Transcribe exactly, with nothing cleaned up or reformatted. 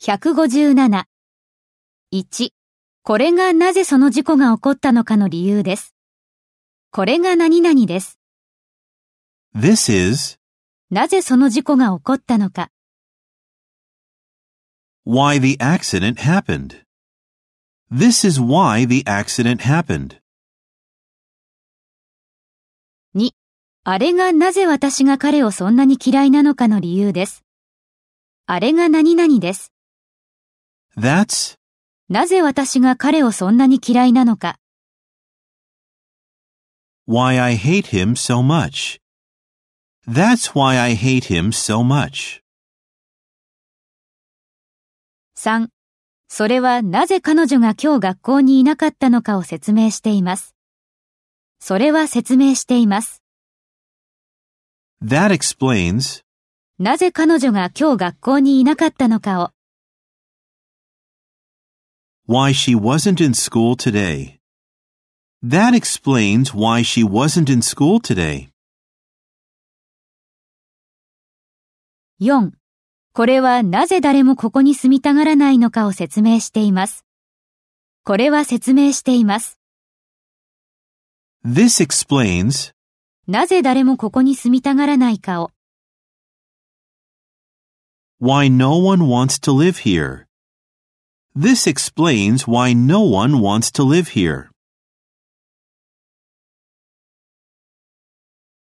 ひゃくごじゅうなな。いち. これがなぜその事故が起こったのかの理由です。これが何々です。This is なぜその事故が起こったのか。Why the accident happened. This is why the accident happened. に. あれがなぜ私が彼をそんなに嫌いなのかの理由です。あれが何々です。That's なぜ私が彼をそんなに嫌いなのか。Why I hate him so much. That's why I hate him so much. さん. それはなぜ彼女が今日学校にいなかったのかを説明しています。それは説明しています。That explains なぜ彼女が今日学校にいなかったのかを。Why she wasn't in school today. That explains why she wasn't in school today. よん. これはなぜ誰もここに住みたがらないのかを説明しています。これは説明しています。This explains なぜ誰もここに住みたがらないかを。Why no one wants to live here.This explains why no one wants to live here.